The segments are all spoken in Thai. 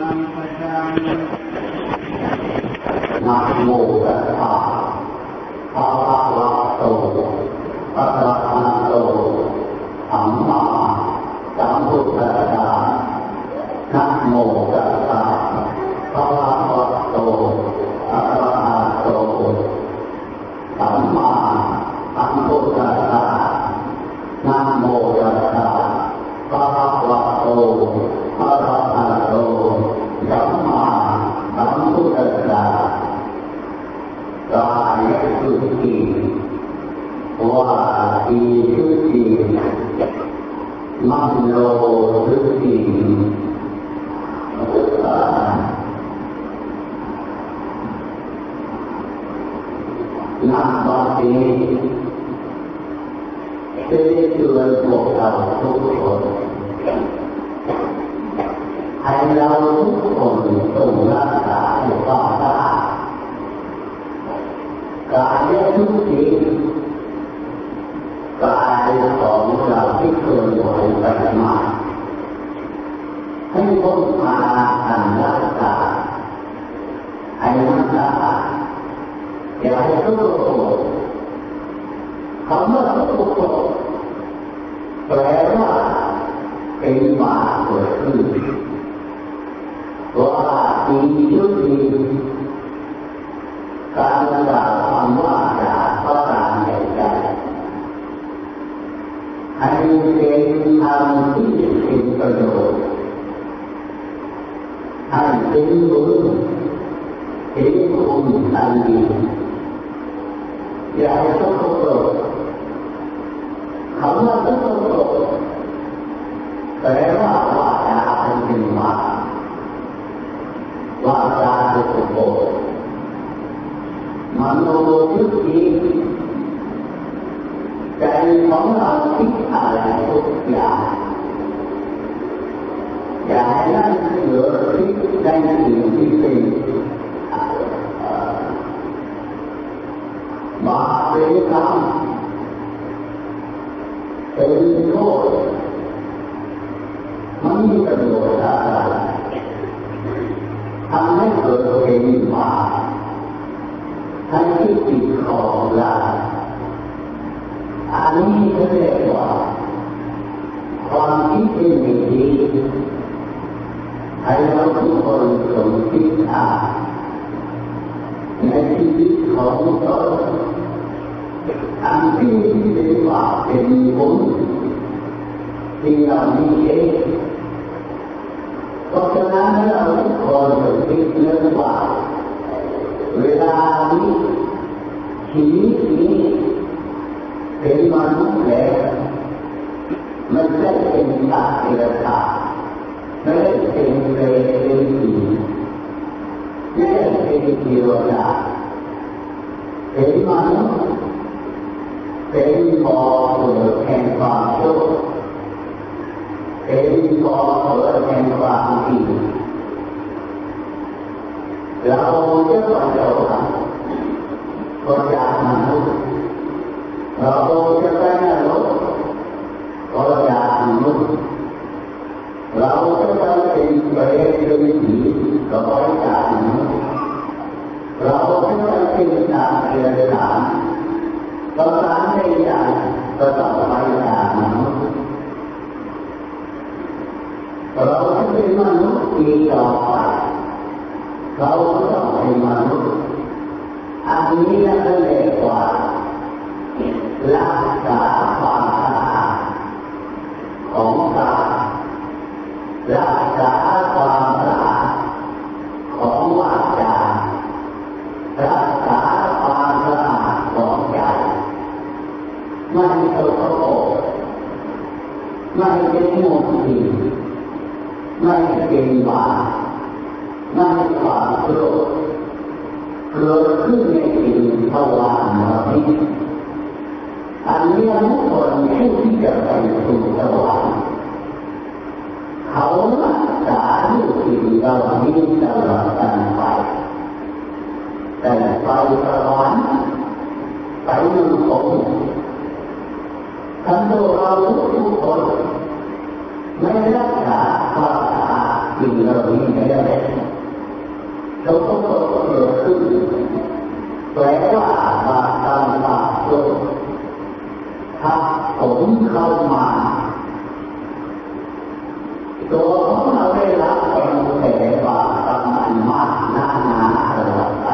นะโมตัสสะภะคะวะโตอะระหะโตสัมมาสัมพุทธัสสะนะโมตัสสะภะคะวะโตอะระหะโตสัมมาสัมพุทธัสสะนะโมตัสสะภะคะวะโตอะระหะโตสัมมาสัมพุทธัสสะกายสุจิวาจีสุจิมโนสุจินาบาติเป็นเรื่องพวกเราทุกคนให้เราทุกคนต้องรักษาสุขภาพกายทุกทีกายของเราที่เคยหวนไปมาให้พ้นมาอันรักษาให้มันสะอาดอย่าให้ทุกข์คำว่าทุกข์แปลว่าเป็นมาเกิดขึ้นว่าดีทุกทีการด่าความว่าด่าเพราะการใหญ่ใจให้เป็นธรรมที่เป็นประโยชน์ให้เป็นบุญเป็นคุณอันดีอย่าให้ต้องโกรธคำว่าต้องโกรธแต่ว่าว่าด่าเป็นมาว่าด่าเป็นโกรธมโนยุทธิใจของเราคิดอะไรทุกอย่างอย่าให้นั่นเหลือคิดได้สิ่งที่เป็นบาปเป็นกรรมเป็นโทษมันมีประโยชน์อะไรทำให้เกิดเป็นบาปให้ที่ติดคอเราอันนี้ก็เรียกว่าความคิดเป็นไม่ดีให้เราทุกคนสมคิดอ่านในชีวิตของตนอันที่เรียกว่าเป็นบุญที่เรามีเองเพราะฉะนั้นเราทุกคนสมคิดเรื่องว่าเวลานี้ชีวิตนี้เป็นมนุษย์แล้วมันจะเป็นตาเอกตาไม่ได้เป็นเปรตเป็นผีไม่ได้เป็นเทวดาเป็นมนุษย์เป็นบ่อเกิดแห่งความทุกข์เป็นบ่อเกิดแห่งความดีเราจะต้องเจอกันก็จะมนุษย์เราจะไปนรกก็จะมนุษย์เราจะไปเป็นเปรตเป็นผีก็จะมนุษย์เราจะไปเป็นสัตว์เดรัจฉานก็ตามได้ใจก็ต้องไปตามมนุษย์เราจะเป็นมนุษย์อีกต่อไปเราก็ต้องเป็นมนุษย์อันนี้ก็เรียกว่ารักษาความสะอาดของกายรักษาความสะอาดของวาจารักษาความสะอาดของใจไม่โกหกไม่เป็นมลทินไม่เป็นบาปนั่นความโกรธเกิดขึ้นในจิตภาวะนี้อันนี้ทุกคนผู้ที่จะไปสู่สวรรค์เขารักษาด้วยจิตภาวะนี้ตลอดกันไปแต่ไปสวรรค์ไปอยู่ของทั้งตัวเราทุกคนไม่รักษาความสะอาด สิ่งเหล่านี้ไม่ได้เราต้องเกิดขึ้นแปลว่าบาตามบาโยทับผมเข้ามาตัวของเราได้รับเป็นแผลบาตามอันมากนาตลอดไป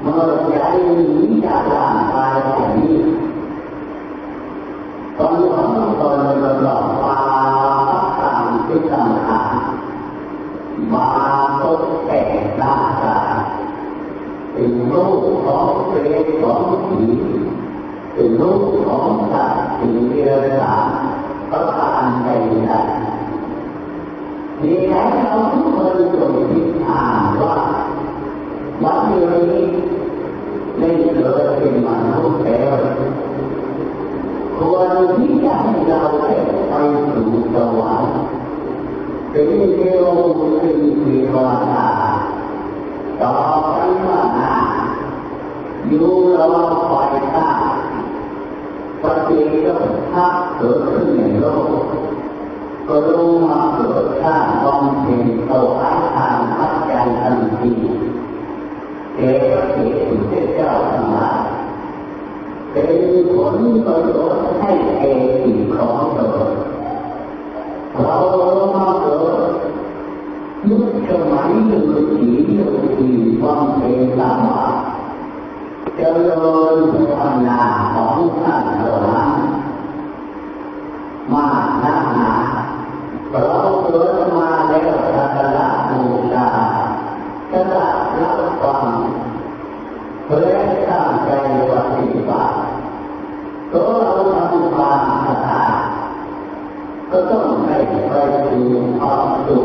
เมื่อใจหนีจากร่างกายแบบนี้ตอนของตนเราหลอกปาต่างที่ต่างหากบาตกแต่ร่างกายเป็นรูปของเปรตของผีเป็นรูปของสัตว์เป็นเรือสารประการใดๆดีแล้วเราทุกคนจงพิจารณาว่าวันนี้ได้เกิดเป็นมนุษย์แล้วควรที่จะให้เราได้ไปสู่สวรรค์เป็นเทวดาเป็นเทวดาต่อไปว่านาอยู่เราไปตาปฏิโลกถ้าเกิดขึ้นในโลกก็รู้มาเกิดข้ามกองเทนโตอาทานพัดใจทันทีเอกเทพเจ้าทั้งหลายเป็นผลประโยชน์ให้เอกของตนเรามาเกิดยุคสมัยยุคที่ยุคที่ความเป็นลำบากเจริญภาวนาของท่านเหล่านั้นมาหน้าเราเกิดมาแล้วกระละบูชากระละรับฟังเพื่อตั้งใจปฏิบัติตัวเราทำความสะอาดก็ต้องให้ไปดูความสุข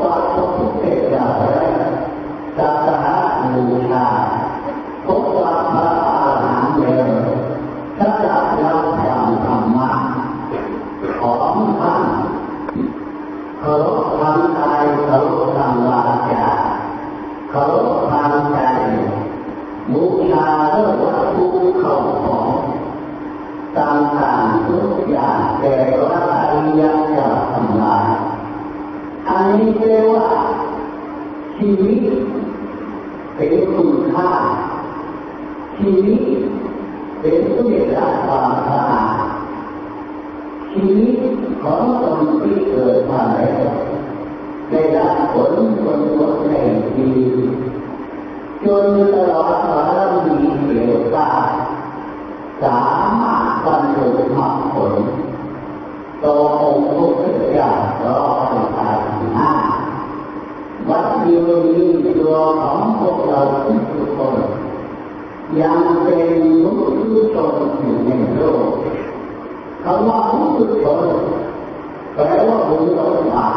ปะพระพุทธเจ้าแล้วสักการะบูชาพบปะพระอรหันต์แล้วสักการะฟังธรรมะของท่านเคารพทางกายเคารพทางวาจาเคารพทางใจบูชาด้วยวัตถุเข้าของต่างๆทุกอย่างแก่พระอริยเจ้าทั้งหลายอันนี้เรียกว่าชีวิตเป็นคุณค่าชีวิตเป็นผู้ได้รับความสะอาดชีวิตของคนที่เกิดมาแล้วได้รับผลประโยชน์ในชีวิตจนตลอดกาลมีเกียรติสามารถบรรลุมรรคผลต่อองค์พระพุทธเจ้าต่อไปนะวัดเดียวนี้ตัวของพวกเราทุกคนยังเป็นผู้ชนอยู่ในโลกคำว่าผู้ชนแปลว่าผู้รักษา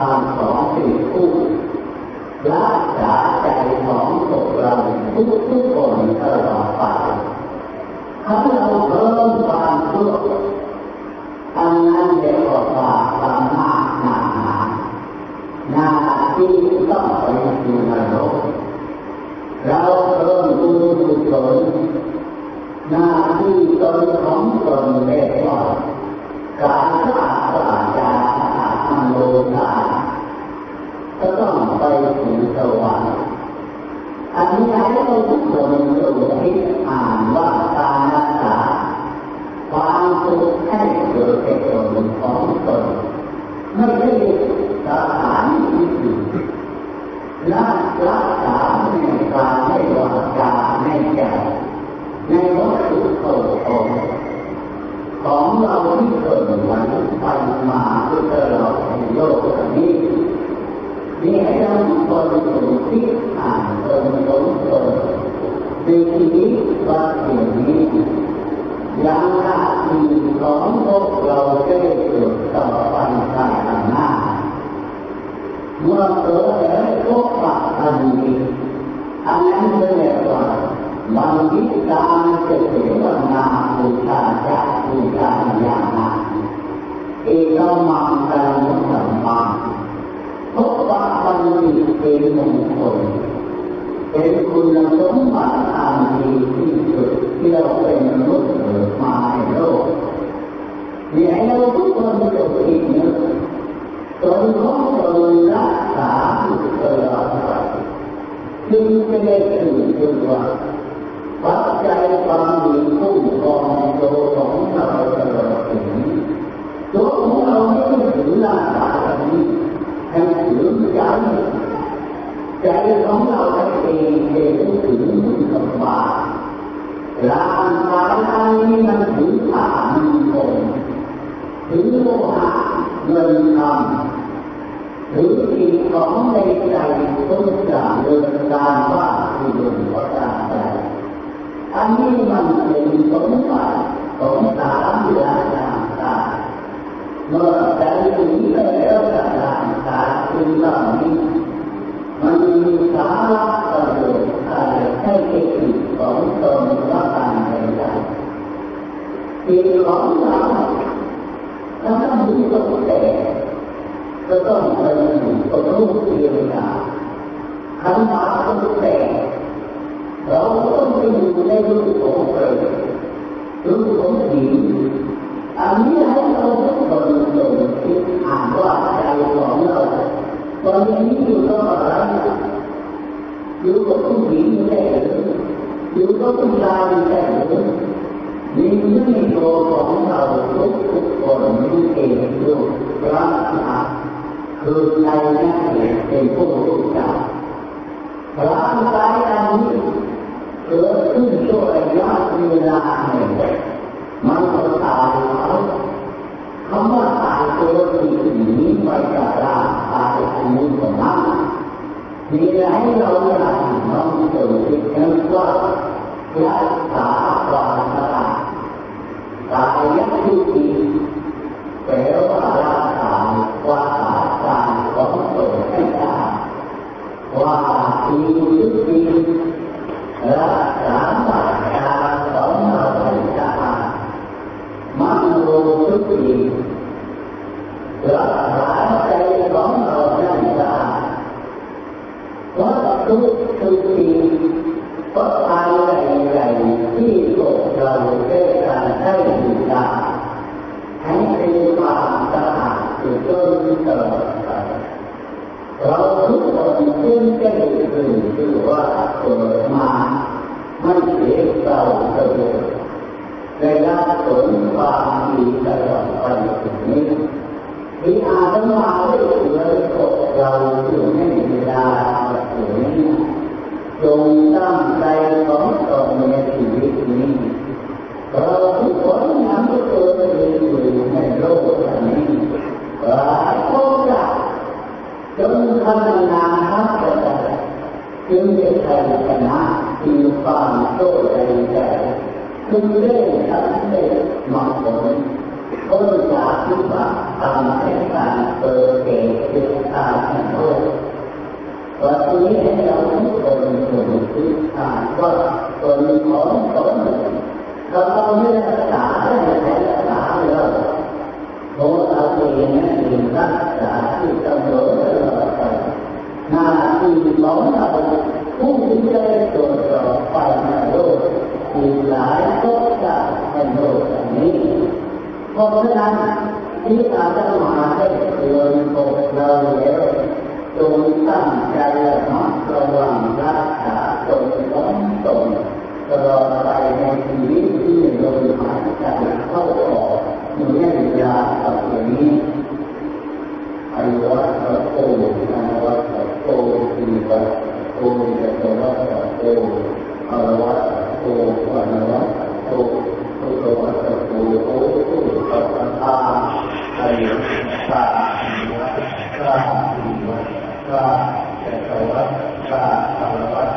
ตามของที่ผู้รักษาใจของพวกเราทุกคนตลอดไปถ้าเราเพิ่มความทุกข์อันนั้นเรียกว่าความมากนาที่ต้องไปอยู่ในโลกเราเพิ่มบุญกุศลหน้าที่ตนของตนเรียกว่าการสะอาดสะอาดสะอาดโลกาก็ต้องไปถึงสวรรค์อันนี้ให้เราทุกคนรู้ที่อ่านว่าการรักษาความสุขให้เกิดแก่ตนของตนไม่ได้สถานที่อื่นรักษาในกายในวาจาในใจในวัตถุโสภณของเราที่เกิดวันไปมาเพื่อเราในโลกนี้มีให้เราทุกคนรู้ที่อ่านตนของตนในชีวิตปัจจุบันนี้ยังขาดสิ่งของพวกเราได้เกิดต่อไปในอนาคตเมื่อเกิดแล้วพบปะอันนี้อันนั้นจะเรียกว่าบางวิการจะเสวนาบูชาจักบูชาญาณเอกมังกรสัมมา พบว่าบัณฑิตเป็นมงคลเป็นคุณสมบัติอันดีที่สุดที่เราเป็นมนุษย์มาในโลกเนี่ยเราทุกคนจะเป็นหนึ่งตนของตนรักษาตลอดไปจึงจะได้ถึงจุดว่าปัจจัยความมีคู่ครองตัวของเราตลอดถึงตัวของเราไม่ถือร่างกายนี้ให้ถือใจใจของเราเองเป็นผู้ถือสมบัติร่างกายนี้มันถือฐานของถือโลหะเงินทองถือสิ่งของในใจต้นจ่าเดินการว่าที่เดินประการใดอันนี้มันเป็นสมบัติของสามอย่างต่างๆเมื่อใจถึงแล้วต่างๆคือเหล่านี้มันมีสาระประโยชน์อะไรให้เกิดของตนและการใดๆสิ่งของเราถ้าต้องมีตกแต่ก็ต้องเป็นตัวรูปเรียงหน้าขันธ์มาตกแต่เราต้องไปอยู่ในรูปของเปรตรูปของผีอันนี้ให้เราต้องบำเพ็ญที่อ่านว่าใจของเราตอนนี้อยู่กับอะไรอยู่กับผู้หญิงใช่หรืออยู่กับผู้ชายใช่หรือมีนิโยของเราทุกคนมีเองด้วยพระมหาคือในนั้นเป็นผู้รู้จักพระมหาอันนี้เกิดขึ้นช่วงระยะเวลาหนึ่งมันก็ตายแล้วคำว่าตายตัวที่นี้ไปจากร่างตายอันนี้ก็นั้นมีให้เราได้น้อมเกิดที่นั้นว่ารักษาความสะอาดกายทุกทีแปลว่ารักษาความสะอาดของตัวให้สะอาดว่าทีทุกทีรักษาสัจจะของเราให้สะอาดมโนทุกทีรักษาใจของเราให้สะอาดวัตถุทุกทีเพราะทางใดๆที่พวกเราได้การให้ศึกษาให้เป็นความสะอาดสุดยอดตลอดไปเราทุกคนจึงจะได้รู้สึกว่าเกิดมาไม่เสียเปล่าประโยชน์ได้รับผลความดีตลอดไปนี้ที่อาตมาได้เตือนพวกเราอยู่ในเวลาปัจจุบันนี้จงตั้งใจของตนในชีวิตนี้เราทุกคนนั้นก็เกิดอยู่ในโลกนี้หลายโอกาสจนพัฒนาทักษะจึงจะใช้ชนะที่ความโตใจใจคือเรื่องทั้งเรื่องมาผลพ้นจากทุกข์ตามเส้นทางเกิดเกิดเกิดตามโลกวันนี้เราทุกคนควรศึกษาว่าตนของตนถ้าเราไม่รักษาได้ไม่รักษาเลยเพราะเราเองนั้นรักษาที่ตำรวจเราไปหน้าที่ของเราผู้ที่จะได้ตรวจสอบไปในโลกมีหลายโลกจากในโลกนี้เพราะฉะนั้นที่อาตมาได้เตือนพวกเราแล้วจงตั้งใจระมัดระวังรักษาตนของตนตลอดไปในชีวิตที่ลมหายใจเข้าออกอยู่ในเวลาต่อไปนี้อายุวัฏโตอายุวัฏโตสิวัฏโตจะตวัฏโตอายุวัฏโตอายุวัฏโตสุขวัฏโตโอสุขวัฏอายุสาธุสาธุพระเจ้าวัดพระธรรมวัด